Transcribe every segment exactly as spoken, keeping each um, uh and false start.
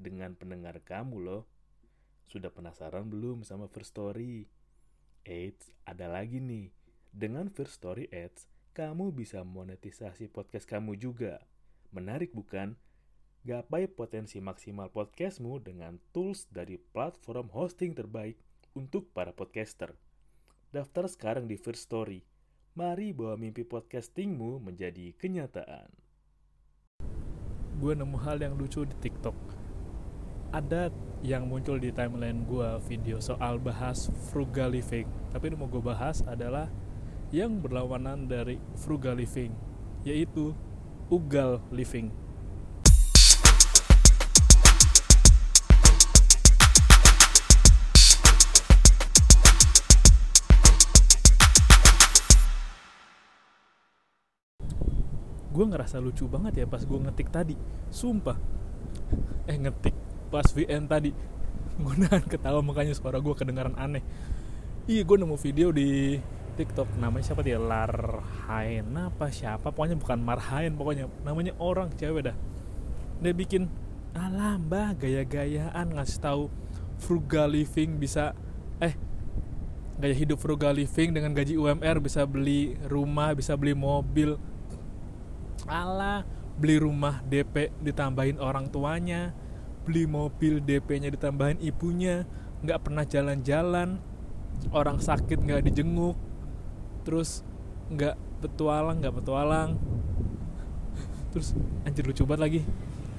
dengan pendengar kamu loh. Sudah penasaran belum sama First Story? Eits, ada lagi nih. Dengan First Story Ads, kamu bisa monetisasi podcast kamu juga. Menarik bukan? Gapai potensi maksimal podcastmu dengan tools dari platform hosting terbaik untuk para podcaster. Daftar sekarang di First Story. Mari bawa mimpi podcastingmu menjadi kenyataan. Gue nemu hal yang lucu di TikTok. Ada yang muncul di timeline gue video soal bahas frugal living. Tapi yang mau gue bahas adalah yang berlawanan dari frugal living, yaitu ugal living. Gue ngerasa lucu banget ya pas gue ngetik tadi. Sumpah. Eh ngetik pas V N tadi. Gue nahan ketawa makanya suara gue kedengaran aneh. Iya, gue nemu video di TikTok. Namanya siapa dia? Larhain apa siapa? Pokoknya bukan Marhain. Pokoknya namanya orang cewek dah. Dia bikin alah mbak gaya-gayaan ngasih tahu frugal living bisa Eh gaya hidup frugal living dengan gaji U M R bisa beli rumah, bisa beli mobil. Ala beli rumah D P ditambahin orang tuanya, beli mobil D P-nya ditambahin ibunya, nggak pernah jalan-jalan, orang sakit nggak dijenguk, terus nggak petualang nggak petualang, terus anjir lucu banget lagi.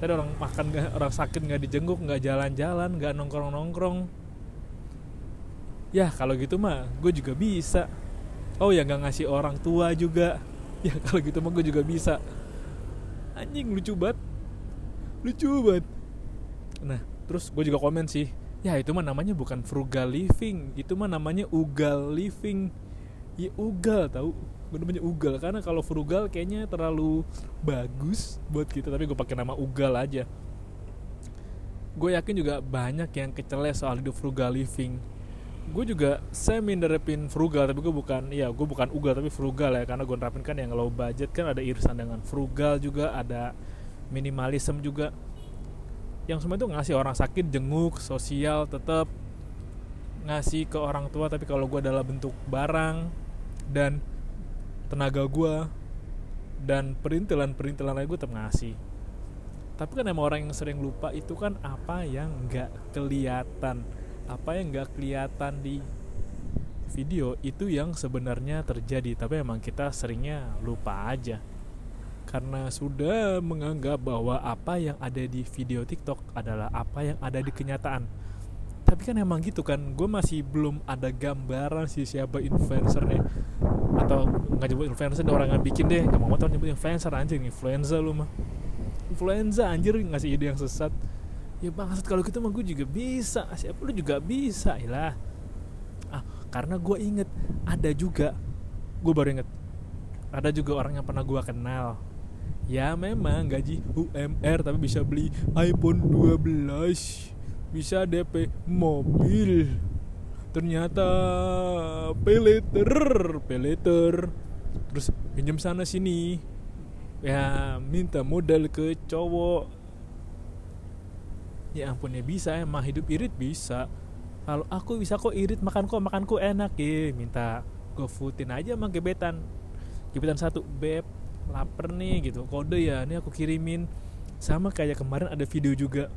Tadi orang makan nggak, orang sakit nggak dijenguk, nggak jalan-jalan, nggak nongkrong-nongkrong. Ya kalau gitu mah gue juga bisa. Oh ya nggak ngasih orang tua juga. Ya kalau gitu mah gue juga bisa. Anjing lucu banget. Lucu banget. Nah terus gue juga komen sih, ya itu mah namanya bukan frugal living, itu mah namanya ugal living. Ya ugal tau, namanya ugal. Karena kalau frugal kayaknya terlalu bagus buat kita, tapi gue pakai nama ugal aja. Gue yakin juga banyak yang keceles soal hidup frugal living. Gue juga semi nerapin frugal, tapi gue bukan, ya gue bukan ugal tapi frugal ya, karena gue nerapin kan yang low budget, kan ada irisan dengan frugal juga, ada minimalism juga. Yang semua itu ngasih orang sakit jenguk, sosial tetap, ngasih ke orang tua tapi kalau gue adalah bentuk barang dan tenaga gue dan perintilan-perintilan lain gue tetap ngasih. Tapi kan emang orang yang sering lupa itu kan apa yang gak kelihatan. Apa yang gak kelihatan di video itu yang sebenarnya terjadi, tapi emang kita seringnya lupa aja karena sudah menganggap bahwa apa yang ada di video TikTok adalah apa yang ada di kenyataan. Tapi kan emang gitu kan, gue masih belum ada gambaran sih siapa influencernya, atau gak nyebut influencer, orang yang bikin deh. Gak mau tau nyebut influencer, anjir influenza lu mah. Influenza anjir ngasih ide yang sesat. Ya bangsat kalau gitu mah gue juga bisa. Siapa lu juga bisa lah. Ah, karena gue inget ada juga. Gue baru inget ada juga orang yang pernah gue kenal. Ya memang gaji U M R tapi bisa beli iPhone twelve, bisa D P mobil. Ternyata pay later, pay later. Terus pinjam sana sini. Ya minta modal ke cowok. Ya ampun, ya bisa emang hidup irit bisa. Kalau aku bisa kok irit, makan kok makanku enak ya. Minta GoFoodin aja sama gebetan. Gebetan satu, beb lapar nih gitu. Kode ya, ini aku kirimin. Sama kayak kemarin ada video juga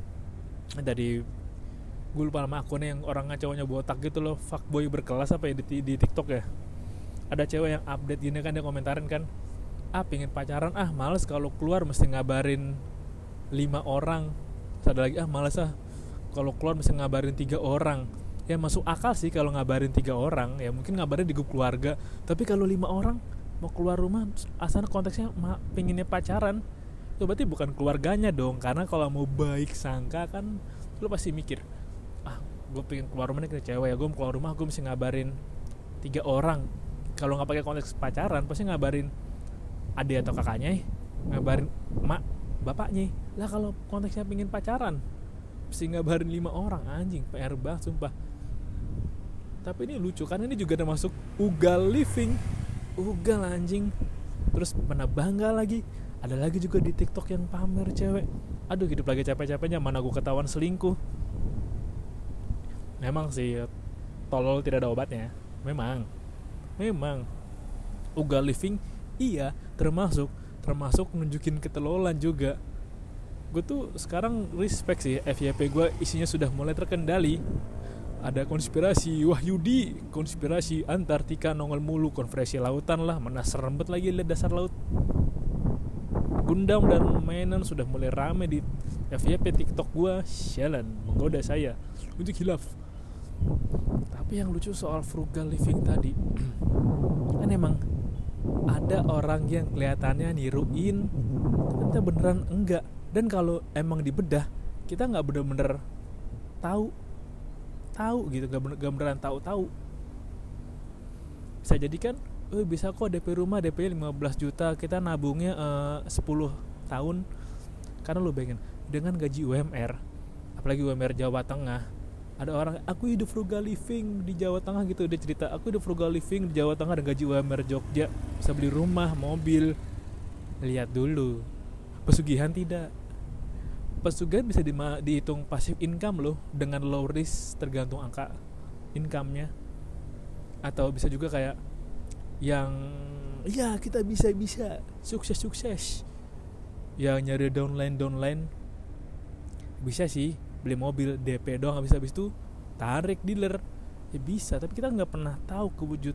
dari gue lupa nama akunnya yang orangnya cowoknya botak gitu loh, fuckboy berkelas apa ya di, di TikTok ya. Ada cewek yang update gini kan, dia komentarin kan, ah pengen pacaran ah males kalau keluar mesti ngabarin lima orang. Ada lagi ah malas ah kalau keluar mesti ngabarin tiga orang. Ya masuk akal sih kalau ngabarin tiga orang, ya mungkin ngabarin di grup keluarga. Tapi kalau lima orang mau keluar rumah, asalnya konteksnya pengennya pacaran, ya berarti bukan keluarganya dong. Karena kalau mau baik sangka kan lu pasti mikir, ah gue pengen keluar rumah nih ke cewek ya, gue mau keluar rumah gue mesti ngabarin tiga orang. Kalau nggak pakai konteks pacaran pasti ngabarin adik atau kakaknya, ngabarin mak bapaknya. Lah kalau konteksnya pengen pacaran mesti ngabarin lima orang, anjing P R banget sumpah. Tapi ini lucu kan, ini juga termasuk ugal living, ugal anjing. Terus mana bangga lagi, ada lagi juga di TikTok yang pamer cewek. Aduh hidup lagi capek-capeknya, mana gue ketahuan selingkuh. Memang sih tolol tidak ada obatnya, memang, memang ugal living iya, termasuk termasuk nunjukin ketelolan juga. Gue tuh sekarang respect sih, F Y P gue isinya sudah mulai terkendali. Ada konspirasi Wahyudi, konspirasi Antartika nongol mulu, konferensi lautan lah, mana serem banget lagi lihat dasar laut. Gundam dan mainan sudah mulai rame di F Y P TikTok gua, sialan menggoda saya untuk hilaf. Tapi yang lucu soal frugal living tadi, kan emang ada orang yang kelihatannya niruin, ternyata beneran enggak. Dan kalau emang dibedah, kita nggak bener-bener tahu tahu gitu, gak, bener, gak beneran tahu-tahu. Bisa jadi kan, eh, bisa kok D P rumah D P lima belas juta, kita nabungnya eh, sepuluh tahun. Karena lu bayangin, dengan gaji U M R, apalagi U M R Jawa Tengah, ada orang, aku hidup frugal living di Jawa Tengah gitu, dia cerita, aku hidup frugal living di Jawa Tengah dan gaji U M R Jogja, bisa beli rumah, mobil. Lihat dulu, pesugihan tidak. Pesugihan bisa di, dihitung passive income loh, dengan low risk tergantung angka income-nya. Atau bisa juga kayak yang ya kita bisa-bisa sukses-sukses, yang nyari downline-downline bisa sih, beli mobil D P doang, habis-habis itu tarik dealer ya bisa. Tapi kita gak pernah tahu kewujud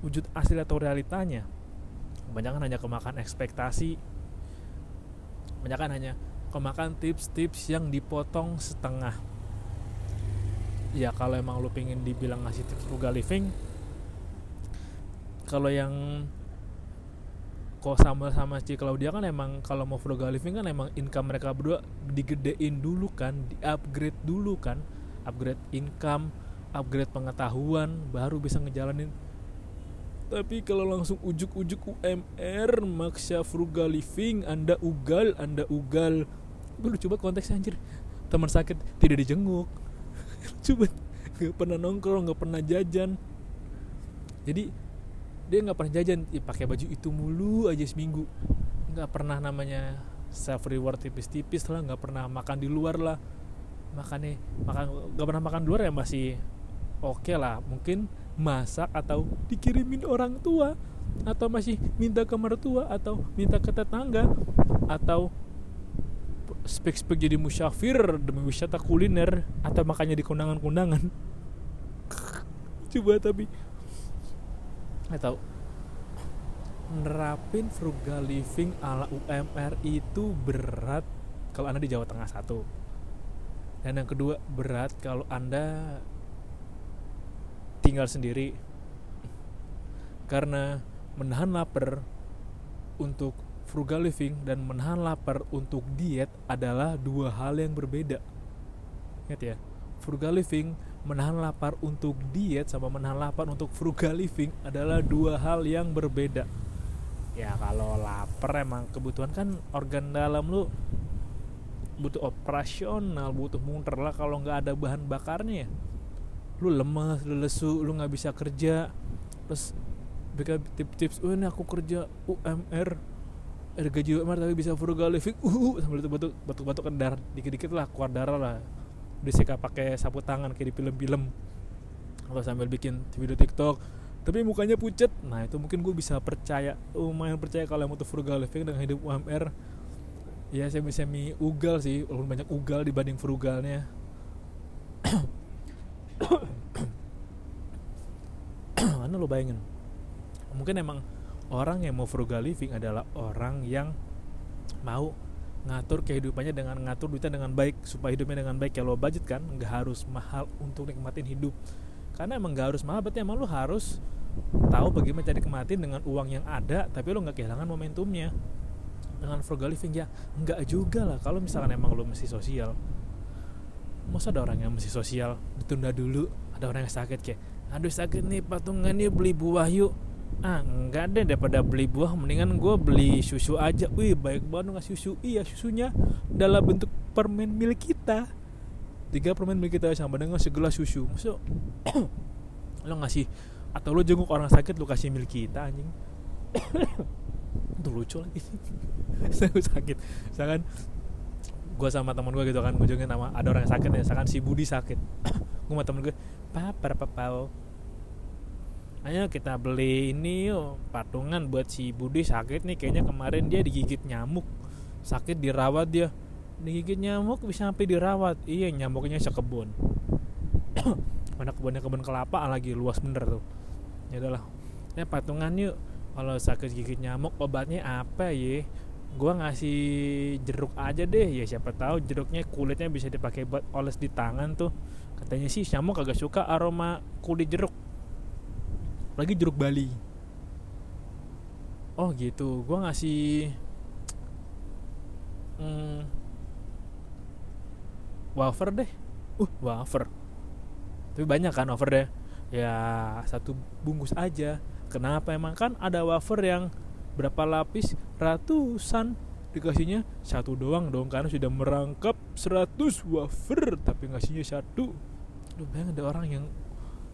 wujud asli atau realitanya. Kebanyakan hanya kemakan ekspektasi, kebanyakan hanya kemakan tips-tips yang dipotong setengah. Ya kalau emang lu pengen dibilang ngasih tips frugal living, kalau yang kok sama-sama si Claudia kan emang kalau mau frugal living kan emang income mereka berdua digedein dulu kan, di-upgrade dulu kan, upgrade income, upgrade pengetahuan, baru bisa ngejalanin. Tapi kalau langsung ujuk-ujuk U M R maksa frugal living, anda ugal, anda ugal. Gue lucu banget konteksnya anjir, teman sakit tidak dijenguk, lucu banget, gak pernah nongkrong, gak pernah jajan. Jadi dia gak pernah jajan, ya pakai baju itu mulu aja seminggu. Gak pernah namanya self reward tipis-tipis lah, gak pernah makan di luar lah. Makannya, makan, gak pernah makan di luar ya masih oke lah, mungkin masak atau dikirimin orang tua, atau masih minta ke mertua, atau minta ke tetangga, atau spek-spek jadi musyafir demi wisata kuliner, atau makannya di kondangan-kondangan. Coba tapi atau nerapin frugal living ala U M R itu berat kalau anda di Jawa Tengah satu, dan yang kedua berat kalau anda tinggal sendiri, karena menahan lapar untuk frugal living dan menahan lapar untuk diet adalah dua hal yang berbeda. Ingat ya, frugal living, menahan lapar untuk diet sama menahan lapar untuk frugal living adalah dua hal yang berbeda. Ya kalau lapar emang kebutuhan kan organ dalam lu butuh operasional, butuh muter lah kalau nggak ada bahan bakarnya. Lu lemas, lu lesu, lu gak bisa kerja. Terus mereka tips-tips, oh ini aku kerja U M R, ada gaji U M R tapi bisa frugal living. Uhuh, sambil batuk-batuk, batuk-batuk kan darah, dikit-dikit lah, keluar darah lah. Udah seka pakai sapu tangan kayak di film-film, atau sambil bikin video TikTok tapi mukanya pucet. Nah itu mungkin gue bisa percaya, lumayan percaya kalau yang butuh frugal living dengan hidup U M R. Ya semi-semi ugal sih, walaupun banyak ugal dibanding frugalnya. Karena lo bayangin, mungkin emang orang yang mau frugal living adalah orang yang mau ngatur kehidupannya dengan ngatur duitnya dengan baik, supaya hidupnya dengan baik. Ya lo budget kan, gak harus mahal untuk nikmatin hidup. Karena emang gak harus mahal, berarti emang lo harus tahu bagaimana cari nikmatin dengan uang yang ada, tapi lo gak kehilangan momentumnya. Dengan frugal living ya, enggak juga lah kalau misalkan emang lo mesti sosial. masa ada orang yang masih sosial ditunda dulu, ada orang yang sakit kayak aduh sakit nih patungan yuk beli buah yuk, ah enggak deh daripada beli buah mendingan gue beli susu aja, wih baik banget ngasih susu, iya susunya dalam bentuk permen milik kita, tiga permen milik kita sama dengan segelas susu, maksud lo ngasih atau lo jenguk orang sakit lo kasih milik kita anjing. Itu lucu lagi. Saya sakit, misalkan gue sama teman gue gitu kan, kunjungin sama ada orang yang sakit ya, misalkan si Budi sakit, gue sama temen gue, papar papau, ayo kita beli ini yuk, patungan buat si Budi sakit nih, kayaknya kemarin dia digigit nyamuk, sakit dirawat dia, digigit nyamuk bisa sampai dirawat, iya nyamuknya sekebun, mana kebunnya kebun kelapa lagi luas bener tuh, ya udahlah, ya patungan yuk. Kalau sakit gigit nyamuk obatnya apa ya? Gua ngasih jeruk aja deh ya, siapa tahu jeruknya kulitnya bisa dipakai buat oles di tangan tuh. Katanya sih nyamuk kagak suka aroma kulit jeruk. Lagi jeruk Bali. Oh gitu, gua ngasih hmm, wafer deh. Uh, wafer. Tapi banyak kan wafer deh. Ya satu bungkus aja. Kenapa emang kan ada wafer yang berapa lapis, ratusan, dikasihnya satu doang dong karena sudah merangkap seratus wafer tapi ngasihnya satu. Lu bayang ada orang yang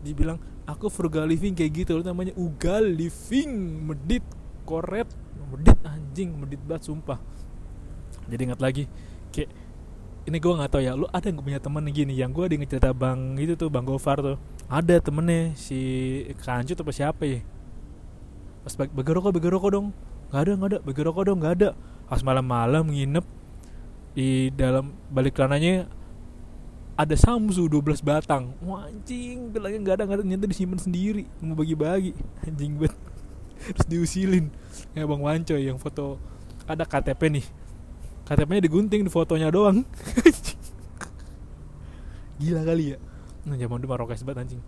dibilang aku frugal living kayak gitu, namanya ugal living, medit koret, medit anjing, medit banget sumpah. Jadi ingat lagi kayak ini gue nggak tahu ya, lu ada nggak punya temen gini yang gue ada ngecerita bang itu tuh bang Gofar tuh ada temennya si Kancut apa siapa ya? Pas bagi rokok, bagi rokok dong. Gak ada, gak ada, bagi rokok dong, gak ada. Pas malam-malam nginep di dalam balik celananya ada samsu dua belas batang. Wah anjing, bilangnya gak ada, gak ada, ternyata disimpan sendiri, mau bagi-bagi. Anjing banget. Terus diusilin. Ya Bang Wancoy yang foto ada K T P nih. K T P-nya digunting di fotonya doang. Gila kali ya. Nah, zaman dulu Marokes banget anjing.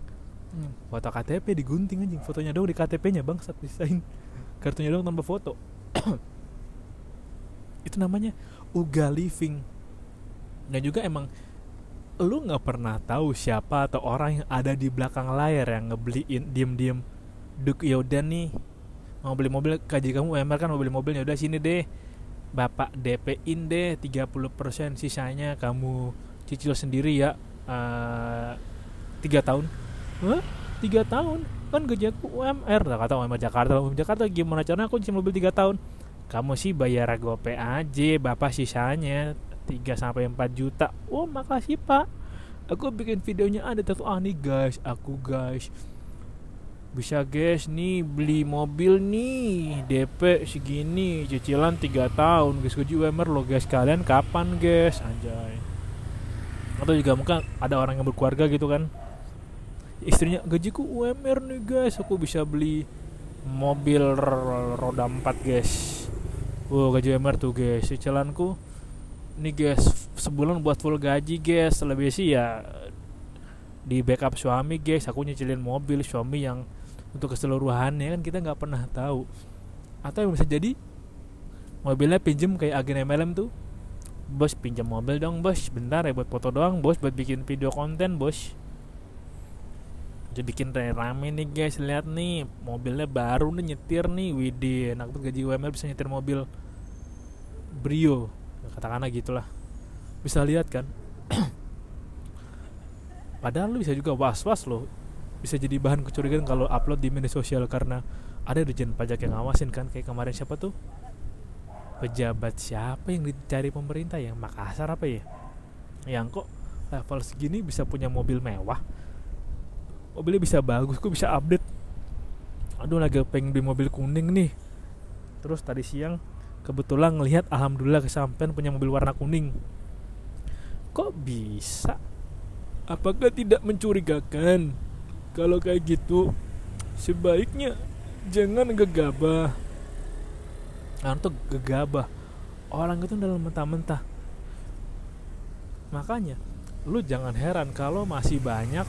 Hmm. Foto K T P digunting anjing, fotonya doang di K T P-nya bangsat, desain kartunya doang tanpa foto. Itu namanya uga living. Dan juga emang lu nggak pernah tahu siapa atau orang yang ada di belakang layar yang ngebeliin diem-diem. Duk yaudah nih mau beli mobil, kaji kamu U M R kan mau beli mobilnya, udah sini deh bapak D P-in deh tiga puluh persen sisanya kamu cicil sendiri ya uh, tiga tahun. Hah? tiga tahun? Kan gajiku U M R. Nah, kata U M R Jakarta, U M R Jakarta gimana caranya aku cicil mobil tiga tahun? Kamu sih bayar gope aja, bapak sisanya tiga sampai empat juta. Oh, makasih Pak. Aku bikin videonya ada tato ah nih guys, aku guys. Bisa guys nih beli mobil nih, D P segini, cicilan tiga tahun. Guys, gaji U M R lo guys, kalian kapan guys? Anjay. Atau juga mungkin ada orang yang berkeluarga gitu kan. Istrinya gajiku U M R nih guys, aku bisa beli mobil roda empat guys. Wow, gaji U M R tuh guys, cicilanku nih guys sebulan buat full gaji guys, lebih sih ya di backup suami guys, aku nyicilin mobil suami yang untuk keseluruhannya kan kita nggak pernah tahu. Atau yang bisa jadi mobilnya pinjem kayak agen M L M tuh, bos pinjam mobil dong bos, bentar ya buat foto doang bos, buat bikin video konten bos. Bikin rame nih guys, lihat nih mobilnya baru nih nyetir nih, widih enak banget gaji U M R bisa nyetir mobil Brio katakanlah gitulah, bisa lihat kan. Padahal lu bisa juga was-was lo, bisa jadi bahan kecurigaan kalau upload di media sosial karena ada dirjen pajak yang ngawasin kan, kayak kemarin siapa tuh pejabat siapa yang dicari pemerintah yang Makassar apa ya, yang kok level segini bisa punya mobil mewah, mobilnya bisa bagus, gue bisa update. Aduh lagi pengen beli mobil kuning nih. Terus tadi siang kebetulan ngelihat alhamdulillah kesampean punya mobil warna kuning. Kok bisa? Apakah tidak mencurigakan? Kalau kayak gitu sebaiknya jangan gegabah. Nah, untuk gegabah orang itu dalam mentah-mentah. Makanya lu jangan heran kalau masih banyak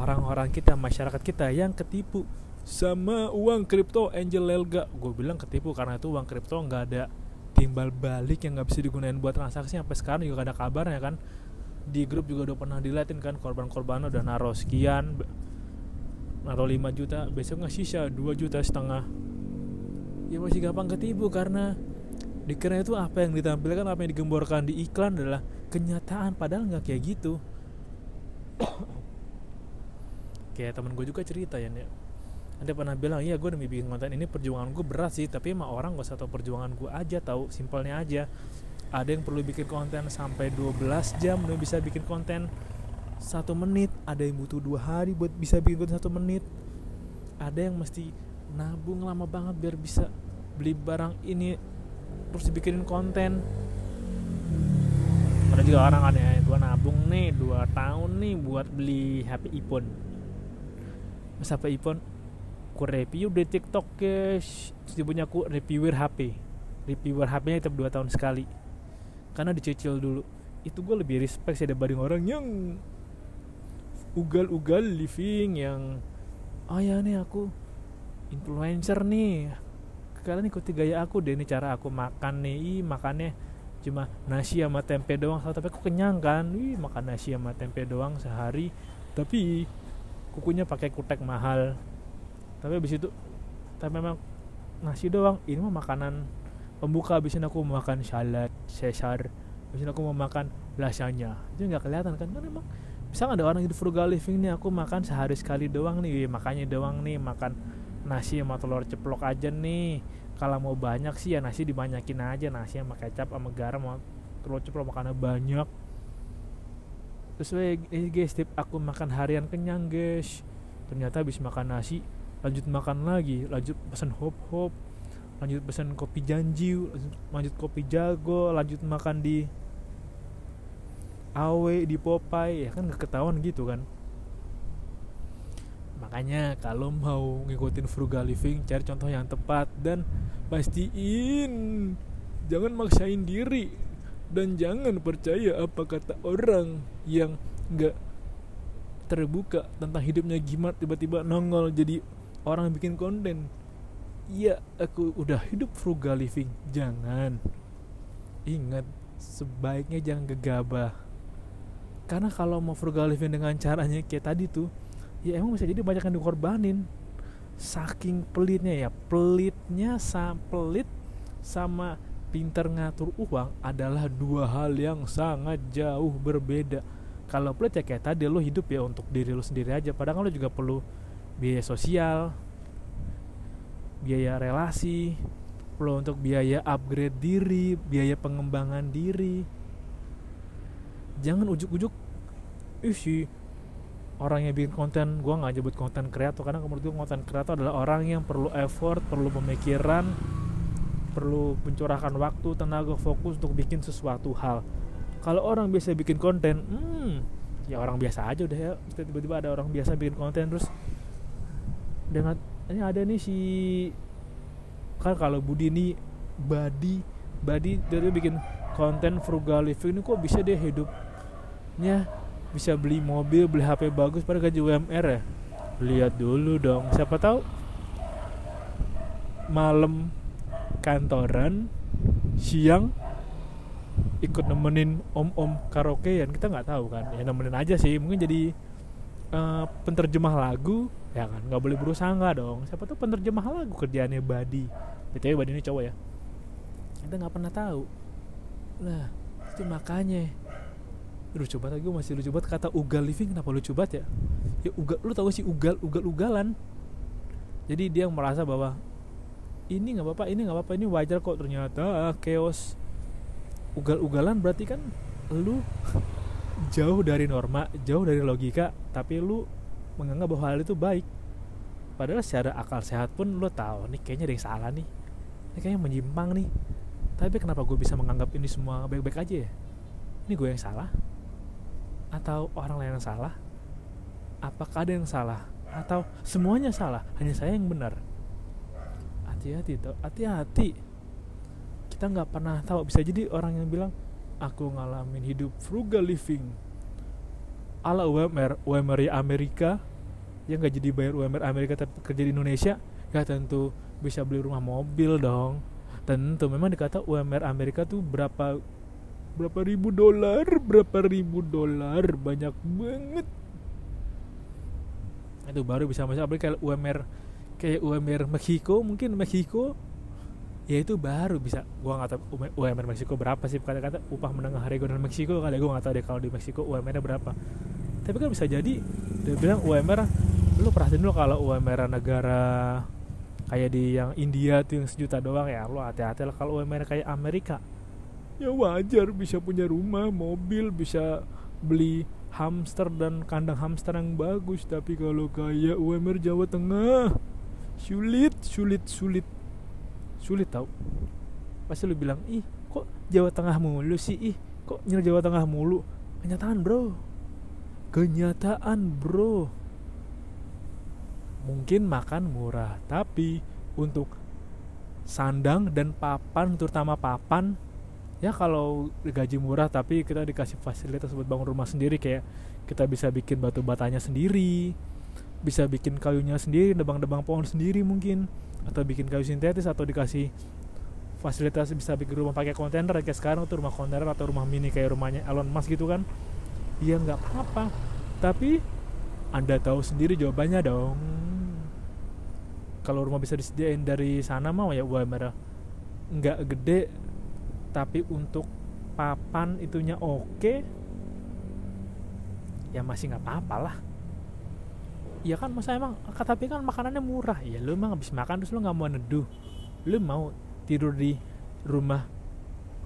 orang-orang kita, masyarakat kita yang ketipu sama uang kripto Angel Lelga. Gue bilang ketipu karena itu uang kripto gak ada timbal balik yang gak bisa digunain buat transaksi. Sampai sekarang juga gak ada kabarnya kan. di grup juga udah pernah diliatin kan, korban-korbannya udah naruh sekian, naruh lima juta, besok nggak sisa dua juta setengah. Ya masih gampang ketipu karena dikira itu apa yang ditampilkan, apa yang digemborkan di iklan adalah kenyataan, padahal nggak kayak gitu. Kayak temen gue juga cerita ya, dia pernah bilang, iya gue demi bikin konten ini perjuangan gue berat sih, tapi emang orang gak usah tau perjuangan gue aja, tahu simpelnya aja. Ada yang perlu bikin konten sampai dua belas jam udah bisa bikin konten satu menit, ada yang butuh dua hari buat bisa bikin konten satu menit, ada yang mesti nabung lama banget biar bisa beli barang ini terus dibikinin konten. Ada juga orang ada yang gue nabung nih dua tahun nih buat beli H P iPhone, mas H P iPhone ku review di TikTok guys, punya aku reviewer H P, reviewer H P-nya tiap dua tahun sekali karena dicicil dulu. Itu gue lebih respect sih daripada orang yang ugal-ugal living yang oh ya nih aku influencer nih, kalian ikuti gaya aku deh, ini cara aku makan nih, ih makannya cuma nasi sama tempe doang, tapi aku kenyang kan, ih makan nasi sama tempe doang sehari tapi kukunya pakai kutek mahal. Tapi abis itu, tapi memang nasi doang, ini mah makanan pembuka. Abisin aku mau makan salad Caesar, abisin aku mau makan lasagna. Itu gak kelihatan kan, kan emang misalnya ada orang hidup frugal living nih, aku makan sehari sekali doang nih, makannya doang nih, makan nasi sama telur ceplok aja nih. Kalau mau banyak sih ya nasi dibanyakin aja, nasi sama kecap sama garam sama telur ceplok, makannya banyak. Terus eh, guys, tip aku makan harian kenyang guys, ternyata abis makan nasi lanjut makan lagi, lanjut pesan hop-hop, lanjut pesan kopi janjiu, lanjut, lanjut kopi jago, lanjut makan di Awe, di Popeye, ya kan gak ketahuan gitu kan. Makanya kalau mau ngikutin frugal living, cari contoh yang tepat dan pastiin jangan maksain diri dan jangan percaya apa kata orang yang gak terbuka tentang hidupnya gimana, tiba-tiba nongol jadi orang bikin konten. Iya, aku udah hidup frugal living. Jangan, ingat, sebaiknya jangan gegabah. Karena kalau mau frugal living dengan caranya kayak tadi tuh, ya emang bisa jadi banyak yang dikorbanin. Saking pelitnya ya, pelitnya sama pelit sama pintar ngatur uang adalah dua hal yang sangat jauh berbeda. Kalau pelit ya kayak tadi, lo hidup ya untuk diri lo sendiri aja. Padahal lo juga perlu biaya sosial, biaya relasi, perlu untuk biaya upgrade diri, biaya pengembangan diri. Jangan ujuk-ujuk, ih sih orang yang bikin konten, gue gak nyebut konten kreator karena menurut gue konten kreator adalah orang yang perlu effort, perlu pemikiran, perlu mencurahkan waktu, tenaga, fokus untuk bikin sesuatu hal. Kalau orang biasa bikin konten, hmm ya orang biasa aja udah ya, tiba-tiba ada orang biasa bikin konten terus dengan ini ada nih si kan kalau Budi nih Badi Badi dia bikin konten frugal living ini, kok bisa dia hidupnya bisa beli mobil, beli H P bagus padahal gaji U M R ya. Lihat dulu dong, siapa tahu malam kantoran, siang ikut nemenin om-om karaokean, kita nggak tahu kan, ya nemenin aja sih, mungkin jadi uh, penterjemah lagu, ya kan, nggak boleh berusangka dong. Siapa tuh penterjemah lagu kerjaannya Badi, btw Badi ini cowok ya, kita nggak pernah tahu. Nah itu makanya, lucu banget, gue masih lucu banget kata ugal living, kenapa lucu banget ya? Ya ugal, lu tahu sih ugal, ugal-ugalan. Jadi dia merasa bahwa ini nggak apa-apa, ini nggak apa-apa, ini wajar kok, ternyata chaos. Ugal-ugalan berarti kan lu jauh dari norma, jauh dari logika, tapi lu menganggap bahwa hal itu baik. Padahal secara akal sehat pun lu tahu nih kayaknya ada yang salah nih, ini kayaknya menyimpang nih. Tapi kenapa gue bisa menganggap ini semua baik-baik aja ya? Ini gue yang salah? Atau orang lain yang salah? Apakah ada yang salah? Atau semuanya salah, hanya saya yang benar? Hati-hati toh, hati-hati. Kita nggak pernah tahu, bisa jadi orang yang bilang aku ngalamin hidup frugal living ala U M R, U M R Amerika yang nggak jadi bayar U M R Amerika tapi kerja di Indonesia, ya tentu bisa beli rumah mobil dong. Tentu memang dikata U M R Amerika tuh berapa berapa ribu dolar, berapa ribu dolar, banyak banget. Itu baru bisa masuk. Apalagi kayak U M R, kayak U M R Meksiko, mungkin Meksiko, ya itu baru bisa. Gua nggak tahu U M R Meksiko berapa sih, kata-kata upah menengah regional Meksiko kali, gua nggak tahu deh kalau di Meksiko U M R-nya berapa. Tapi kan bisa jadi dia bilang U M R, lu perhatiin dulu kalau U M R negara kayak di yang India tuh yang sejuta doang, ya lu hati-hati lah kalau U M R kayak Amerika. Ya wajar bisa punya rumah, mobil, bisa beli hamster dan kandang hamster yang bagus. Tapi kalau kayak U M R Jawa Tengah, sulit, sulit, sulit. Sulit tau. Pasti lu bilang, ih kok Jawa Tengah mulu sih, ih kok nyari Jawa Tengah mulu. Kenyataan bro, kenyataan bro. Mungkin makan murah, tapi untuk sandang dan papan, terutama papan, ya kalau gaji murah tapi kita dikasih fasilitas buat bangun rumah sendiri. Kayak kita bisa bikin batu batanya sendiri, bisa bikin kayunya sendiri, nebang-nebang pohon sendiri mungkin, atau bikin kayu sintetis, atau dikasih fasilitas bisa bikin rumah pakai kontainer kayak sekarang tuh, rumah kontainer atau rumah mini kayak rumahnya Elon Musk gitu kan. Ya nggak apa-apa, tapi Anda tahu sendiri jawabannya dong. Kalau rumah bisa disediain dari sana mau ya U M R nggak gede, tapi untuk papan itunya oke, ya masih nggak apa-apa lah. Ya kan, masa emang, tapi kan makanannya murah. Ya lu emang habis makan terus lu gak mau neduh, lu mau tidur di rumah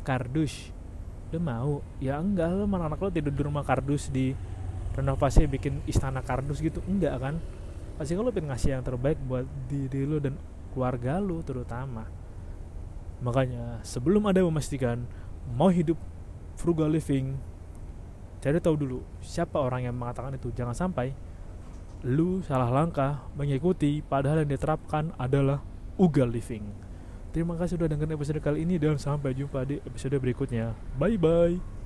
kardus, lu mau? Ya enggak, lu anak-anak lu tidur di rumah kardus, di renovasi bikin istana kardus gitu, enggak kan? Pasti kan lu pengen ngasih yang terbaik buat diri lu dan keluarga lu terutama. Makanya sebelum Anda memastikan mau hidup frugal living, cari tahu dulu siapa orang yang mengatakan itu. Jangan sampai lu salah langkah mengikuti, padahal yang diterapkan adalah ugal living. Terima kasih sudah dengerin episode kali ini dan sampai jumpa di episode berikutnya. Bye bye.